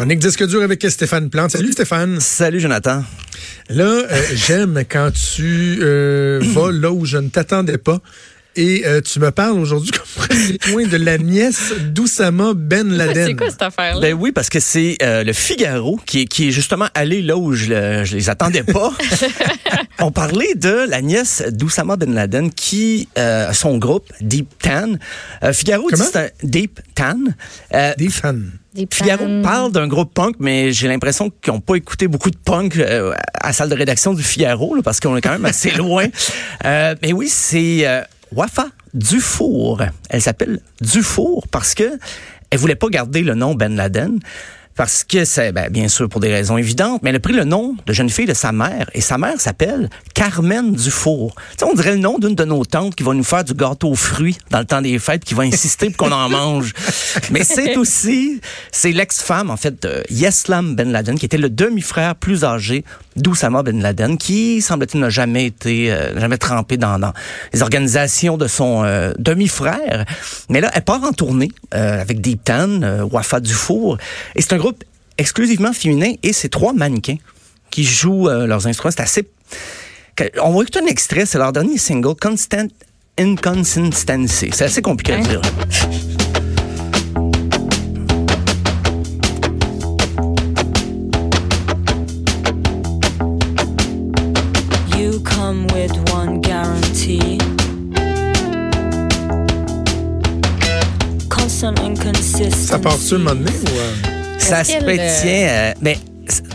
chronique Disque dur avec Stéphane Plante. Salut Stéphane. Salut Jonathan. Là, j'aime quand tu vas là où je ne t'attendais pas. Et tu me parles aujourd'hui comme premier de la nièce d'Oussama Ben Laden. C'est quoi cette affaire-là? Ben oui, parce que c'est le Figaro qui est justement allé là où je les attendais pas. On parlait de la nièce d'Oussama Ben Laden qui, son groupe, Deep Tan. Figaro dit c'est un Deep Tan. Deep Tan. Figaro parle d'un groupe punk, mais j'ai l'impression qu'ils n'ont pas écouté beaucoup de punk à la salle de rédaction du Figaro, là, parce qu'on est quand même assez loin. Mais oui, c'est Wafa Dufour. Elle s'appelle Dufour parce que elle voulait pas garder le nom Ben Laden. Parce que c'est, bien sûr, pour des raisons évidentes, mais elle a pris le nom de jeune fille de sa mère. Et sa mère s'appelle Carmen Dufour. Tu sais, on dirait le nom d'une de nos tantes qui va nous faire du gâteau aux fruits dans le temps des fêtes, qui va insister pour qu'on en mange. Mais c'est l'ex-femme, en fait, de Yeslam Ben Laden, qui était le demi-frère plus âgé d'Oussama Ben Laden, qui, semble-t-il, n'a jamais été, jamais trempé dans les organisations de son demi-frère. Mais là, elle part en tournée avec Deep Tan, Wafa Dufour. Et c'est un groupe exclusivement féminin, et c'est trois mannequins qui jouent leurs instruments. C'est assez... On va écouter un extrait, c'est leur dernier single, Constant Inconsistency. C'est assez compliqué à dire. You come with one guarantee. Constant Inconsistency. Ça part sur le moment donné, ou... Ça se pétient, mais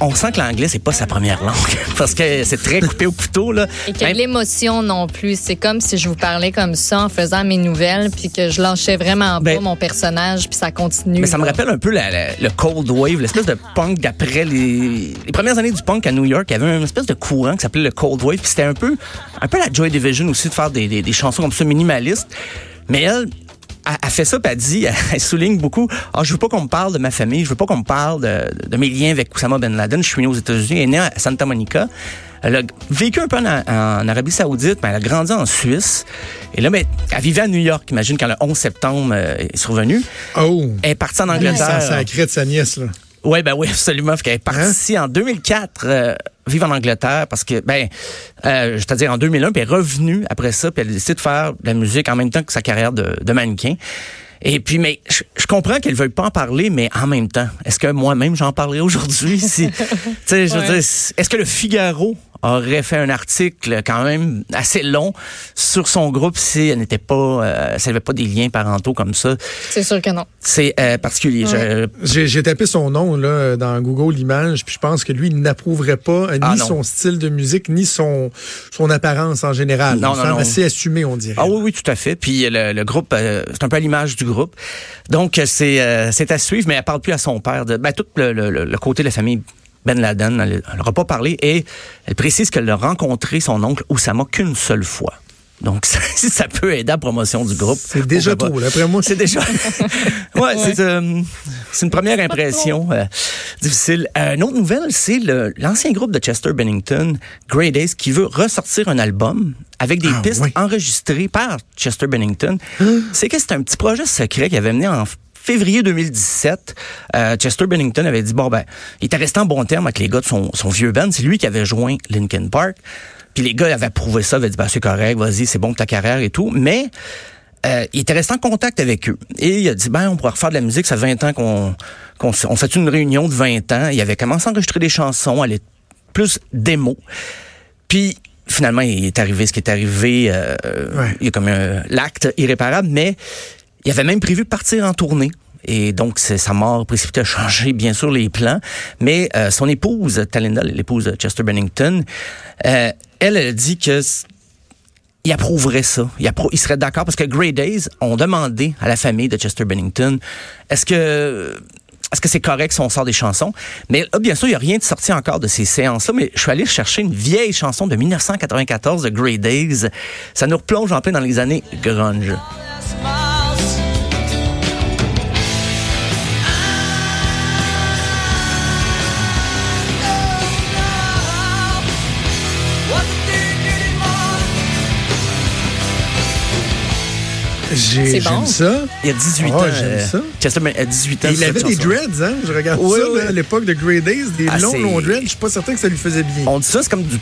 on sent que l'anglais, c'est pas sa première langue, parce que c'est très coupé au couteau, là. Et que l'émotion non plus, c'est comme si je vous parlais comme ça en faisant mes nouvelles, puis que je lâchais vraiment pas mon personnage, puis ça continue. Mais ça me rappelle un peu le Cold Wave, l'espèce de punk d'après les premières années du punk à New York. Il y avait une espèce de courant qui s'appelait le Cold Wave, puis c'était un peu la Joy Division aussi, de faire des chansons comme ça minimalistes. Mais elle fait ça, puis elle dit, elle souligne beaucoup, « Ah, je veux pas qu'on me parle de ma famille, je veux pas qu'on me parle de mes liens avec Oussama Ben Laden. Je suis née aux États-Unis, elle est née à Santa Monica. » Elle a vécu un peu en Arabie Saoudite, mais elle a grandi en Suisse. Et là, elle vivait à New York, imagine, quand le 11 septembre est survenu. Oh! Elle est partie en Angleterre. Ça a créé de sa nièce, là. Oui, oui, absolument. Elle est partie en 2004 vivre en Angleterre parce que, c'est-à-dire en 2001, puis elle est revenue après ça, puis elle a décidé de faire de la musique en même temps que sa carrière de mannequin. Et puis, mais je comprends qu'elle ne veuille pas en parler, mais en même temps, est-ce que moi-même, j'en parlerai aujourd'hui? Si, je veux dire, est-ce que le Figaro aurait fait un article quand même assez long sur son groupe si elle n'était pas, si elle n'avait pas des liens parentaux comme ça? C'est sûr que non. C'est particulier. Ouais. J'ai tapé son nom là dans Google Images, puis je pense que lui, il n'approuverait pas ni son style de musique, ni son apparence en général. Non, non, assez assumé, on dirait. Ah oui, tout à fait. Puis le groupe, c'est un peu à l'image du groupe. Donc, c'est à suivre, mais elle parle plus à son père. Tout le côté de la famille Ben Laden, elle n'aura pas parlé, et elle précise qu'elle a rencontré son oncle Oussama qu'une seule fois. Donc, ça peut aider à la promotion du groupe. C'est déjà trop, d'après moi. C'est déjà... c'est une première impression difficile. Une autre nouvelle, c'est l'ancien groupe de Chester Bennington, Grey Days, qui veut ressortir un album avec des pistes enregistrées par Chester Bennington. C'est un petit projet secret qu'il avait mené en février 2017, Chester Bennington avait dit, il était resté en bon terme avec les gars de son vieux band. C'est lui qui avait joint Linkin Park. Puis les gars avaient approuvé ça, avaient dit, c'est correct, vas-y, c'est bon pour ta carrière et tout. Mais il était resté en contact avec eux. Et il a dit, on pourrait refaire de la musique, ça fait 20 ans qu'on fait une réunion de 20 ans. Il avait commencé à enregistrer des chansons, elle est plus démo. Puis finalement, il est arrivé ce qui est arrivé. Il y a comme l'acte irréparable, mais... Il avait même prévu partir en tournée. Et donc, sa mort précipitée a changé, bien sûr, les plans. Mais son épouse, Talinda, l'épouse de Chester Bennington, elle a dit que il approuverait ça. Il serait d'accord parce que Grey Days ont demandé à la famille de Chester Bennington, est-ce que c'est correct si on sort des chansons? Mais là, bien sûr, il n'y a rien de sorti encore de ces séances-là, mais je suis allé chercher une vieille chanson de 1994 de Grey Days. Ça nous replonge en plein dans les années grunge. J'aime ça. Il y a 18 ans. J'aime ça. Chester, à 18 ans. Il avait des dreads, hein? Je regarde à l'époque de Grey Days, des longs dreads. Je suis pas certain que ça lui faisait bien. On dit ça, c'est comme du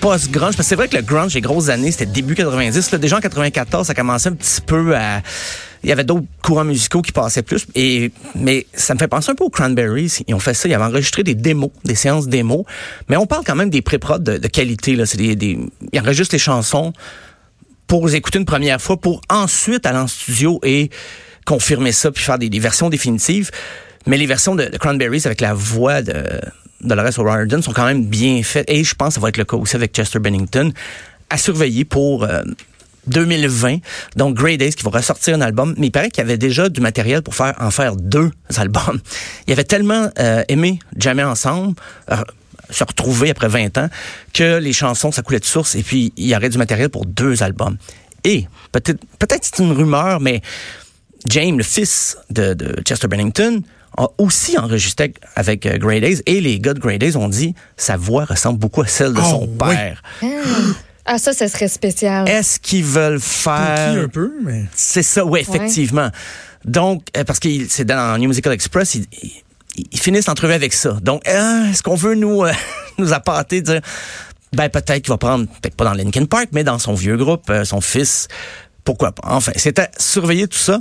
post-grunge. Parce que c'est vrai que le grunge, les grosses années, c'était début 90. Là, déjà en 94, ça commençait un petit peu à... Il y avait d'autres courants musicaux qui passaient plus. Mais ça me fait penser un peu aux Cranberries. Ils ont fait ça. Ils avaient enregistré des démos, des séances démos. Mais on parle quand même des pré-prod de qualité. Là. C'est ils enregistrent les chansons pour les écouter une première fois, pour ensuite aller en studio et confirmer ça, puis faire des versions définitives. Mais les versions de Cranberries avec la voix de Dolores O'Riordan sont quand même bien faites. Et je pense que ça va être le cas aussi avec Chester Bennington. À surveiller pour... 2020, donc Grey Days qui va ressortir un album, mais il paraît qu'il y avait déjà du matériel pour faire deux albums. Il avait tellement aimé jammer ensemble, se retrouver après 20 ans, que les chansons, ça coulait de source, et puis il y aurait du matériel pour deux albums. Et, peut-être c'est une rumeur, mais James, le fils de Chester Bennington, a aussi enregistré avec Grey Days, et les gars de Grey Days ont dit « Sa voix ressemble beaucoup à celle de son père. Oui. » Ah, ça serait spécial. Est-ce qu'ils veulent faire... Spooky un peu, mais... C'est ça, oui, effectivement. Ouais. Donc, parce que c'est dans New Musical Express, ils finissent l'entrevue avec ça. Donc, est-ce qu'on veut nous appâter, dire... Ben, peut-être qu'il va prendre, peut-être pas dans Linkin Park, mais dans son vieux groupe, son fils... Pourquoi pas? Enfin, c'est à surveiller tout ça.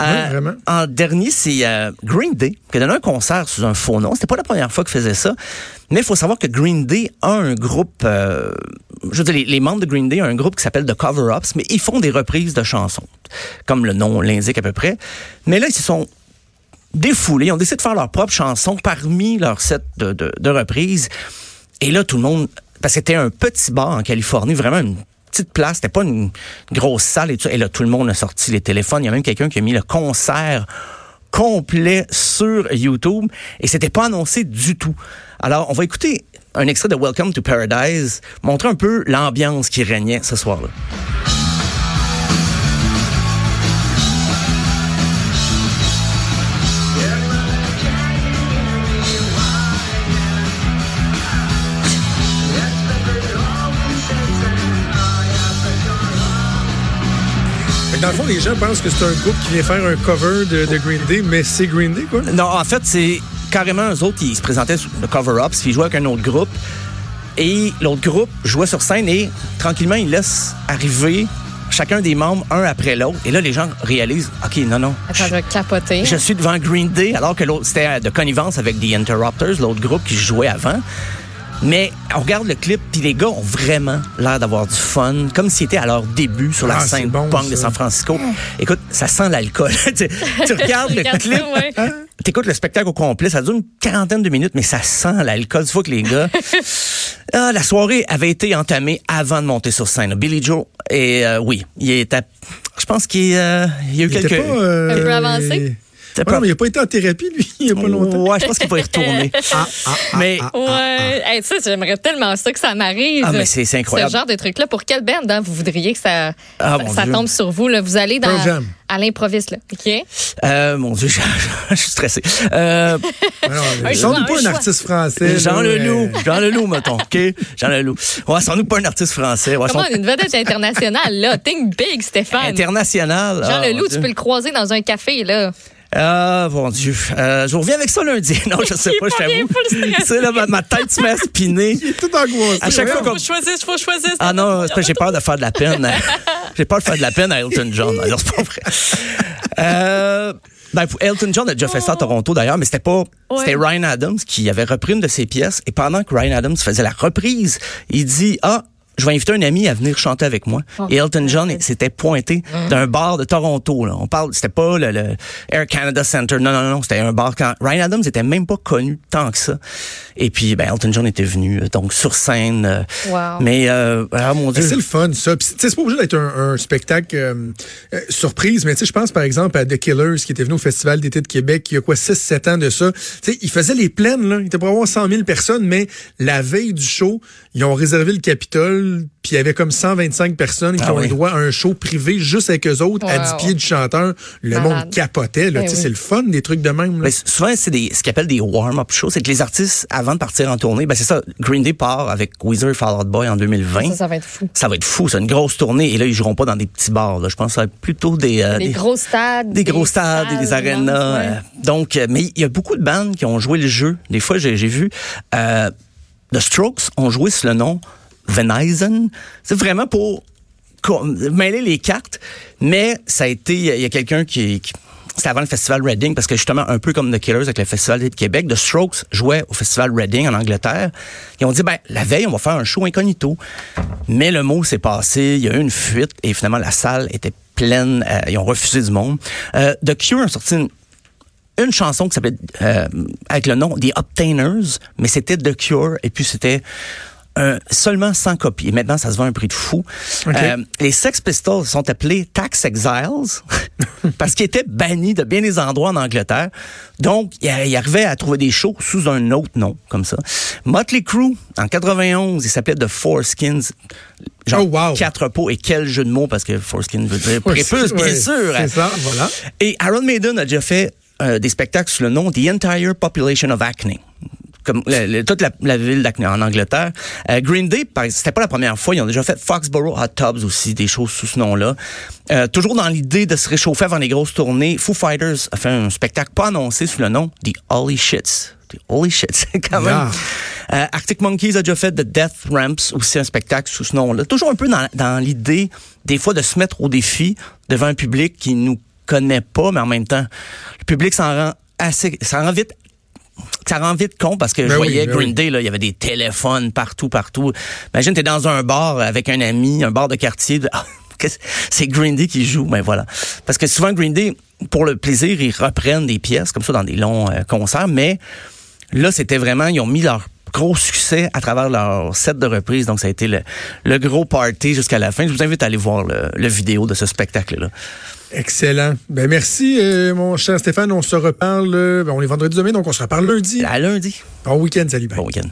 Oui, vraiment. En dernier, c'est Green Day, qui a donné un concert sous un faux nom. C'était pas la première fois qu'ils faisaient ça. Mais il faut savoir que Green Day a un groupe... je veux dire, les membres de Green Day ont un groupe qui s'appelle The Cover-Ups, mais ils font des reprises de chansons, comme le nom l'indique à peu près. Mais là, ils se sont défoulés. Ils ont décidé de faire leurs propres chansons parmi leur set de reprises. Et là, tout le monde... Parce que c'était un petit bar en Californie, vraiment une... petite place, c'était pas une grosse salle et tout ça. Et là, tout le monde a sorti les téléphones. Il y a même quelqu'un qui a mis le concert complet sur YouTube et c'était pas annoncé du tout. Alors, on va écouter un extrait de Welcome to Paradise, montrer un peu l'ambiance qui régnait ce soir-là. Dans le fond, les gens pensent que c'est un groupe qui vient faire un cover de Green Day, mais c'est Green Day, quoi? Non, en fait, c'est carrément eux autres qui se présentaient sur le cover-up, ils jouaient avec un autre groupe, et l'autre groupe jouait sur scène, et tranquillement, ils laissent arriver chacun des membres, un après l'autre, et là, les gens réalisent, OK, non. Attends, je vais capoter. Je suis devant Green Day, alors que l'autre, c'était de connivence avec The Interrupters, l'autre groupe qui jouait avant. Mais on regarde le clip, puis les gars ont vraiment l'air d'avoir du fun, comme s'ils étaient à leur début sur la scène punk de San Francisco. Écoute, ça sent l'alcool. tu regardes le clip, t'écoutes le spectacle au complet, ça dure une quarantaine de minutes, mais ça sent l'alcool. Tu vois que les gars... la soirée avait été entamée avant de monter sur scène. Billy Joe, et il était... Je pense qu'il y a eu quelques... Un peu avancé. Mais il n'a pas été en thérapie, lui, il n'y a pas longtemps. Ouais, je pense qu'il va y retourner. Hey, ça, j'aimerais tellement ça que ça m'arrive. Ah, mais c'est incroyable. Ce genre de truc-là, pour quelle band, hein, vous voudriez que ça tombe sur vous? Là. Vous allez à l'improviste, là. OK? Mon Dieu, je suis stressé. Sans-nous pas un artiste français. Jean Leloup, mettons. OK? Jean Leloup. Ouais, sans-nous pas un artiste français. Ouais, comment une vedette internationale, là? Think big, Stéphane. International. Jean Leloup, tu peux le croiser dans un café, là. Ah, mon Dieu. Je reviens avec ça lundi. Non, je sais pas, je t'avoue. C'est là, ma tête se met à spinner. Il est tout angoissé. À chaque fois qu'on... Faut choisir. Ah non, j'ai peur de faire de la peine. J'ai peur de faire de la peine à Elton John. Alors, c'est pas vrai. Elton John a déjà fait ça à Toronto, d'ailleurs, mais c'était Ryan Adams qui avait repris une de ses pièces. Et pendant que Ryan Adams faisait la reprise, il dit, je vais inviter un ami à venir chanter avec moi. Et Elton John s'était pointé d'un bar de Toronto. Là. C'était pas le Air Canada Center. Non, c'était un bar. Ryan Adams n'était même pas connu tant que ça. Et puis, Elton John était venu donc sur scène. Wow. Mais, mon Dieu. C'est le fun, ça. Puis, c'est pas obligé d'être un spectacle surprise, mais je pense par exemple à The Killers qui était venu au Festival d'été de Québec il y a 6-7 ans de ça. T'sais, ils faisaient les plaines. Là. Il était pour avoir 100 000 personnes, mais la veille du show, ils ont réservé le Capitole ville, puis il y avait comme 125 personnes qui ont le droit à un show privé juste avec eux autres, à 10 pieds du chanteur. Le monde capotait. Là, c'est le fun, des trucs de même. Là. Mais souvent, c'est ce qu'ils appellent des warm-up shows. C'est que les artistes, avant de partir en tournée, ben c'est ça, Green Day part avec Weezer et Fall Out Boy en 2020. Ça va être fou. Ça va être fou. C'est une grosse tournée. Et là, ils joueront pas dans des petits bars. Là. Je pense que ça va être plutôt des gros stades. Des gros stades et des arénas. Donc, mais il y a beaucoup de bandes qui ont joué le jeu. Des fois, j'ai vu... The Strokes ont joué sous le nom Verizon. C'est vraiment pour mêler les cartes. Mais ça a été... Il y a quelqu'un qui... C'était avant le Festival Reading, parce que justement, un peu comme The Killers avec le Festival d'été de Québec, The Strokes jouait au Festival Reading en Angleterre. Ils ont dit, la veille, on va faire un show incognito. Mais le mot s'est passé, il y a eu une fuite, et finalement, la salle était pleine. Ils ont refusé du monde. The Cure a sorti une chanson qui s'appelait avec le nom The Obtainers, mais c'était The Cure, et puis c'était seulement 100 copies. Et maintenant, ça se vend à un prix de fou. Okay. Les Sex Pistols sont appelés Tax Exiles parce qu'ils étaient bannis de bien des endroits en Angleterre. Donc, ils arrivaient à trouver des shows sous un autre nom, comme ça. Motley Crue, en 91, il s'appelait The Foreskins. Genre 4 pots, et quel jeu de mots, parce que Foreskin veut dire prépuce, bien sûr. C'est ça, voilà. Et Iron Maiden a déjà fait des spectacles sous le nom The Entire Population of Hackney, comme toute la ville d'Hackney en Angleterre. Green Day, c'était pas la première fois, ils ont déjà fait Foxborough Hot Tubs aussi, des choses sous ce nom-là. Toujours dans l'idée de se réchauffer avant les grosses tournées, Foo Fighters a fait un spectacle pas annoncé sous le nom The Holy Shits. Holy shit, quand même. Yeah. Arctic Monkeys a déjà fait The Death Ramps, aussi un spectacle sous ce nom-là. Toujours un peu dans l'idée, des fois, de se mettre au défi devant un public qui nous connaît pas, mais en même temps, le public s'en rend vite compte, parce que je voyais Green Day, là, il y avait des téléphones partout. Imagine, t'es dans un bar avec un ami, un bar de quartier, c'est Green Day qui joue, voilà. Parce que souvent, Green Day, pour le plaisir, ils reprennent des pièces, comme ça, dans des longs concerts, mais là, c'était vraiment, ils ont mis leur gros succès à travers leur set de reprises. Donc, ça a été le gros party jusqu'à la fin. Je vous invite à aller voir le vidéo de ce spectacle-là. Excellent. Merci, mon cher Stéphane. On se reparle. On est vendredi demain, donc on se reparle lundi. À lundi. Bon week-end. Salut. Bon week-end.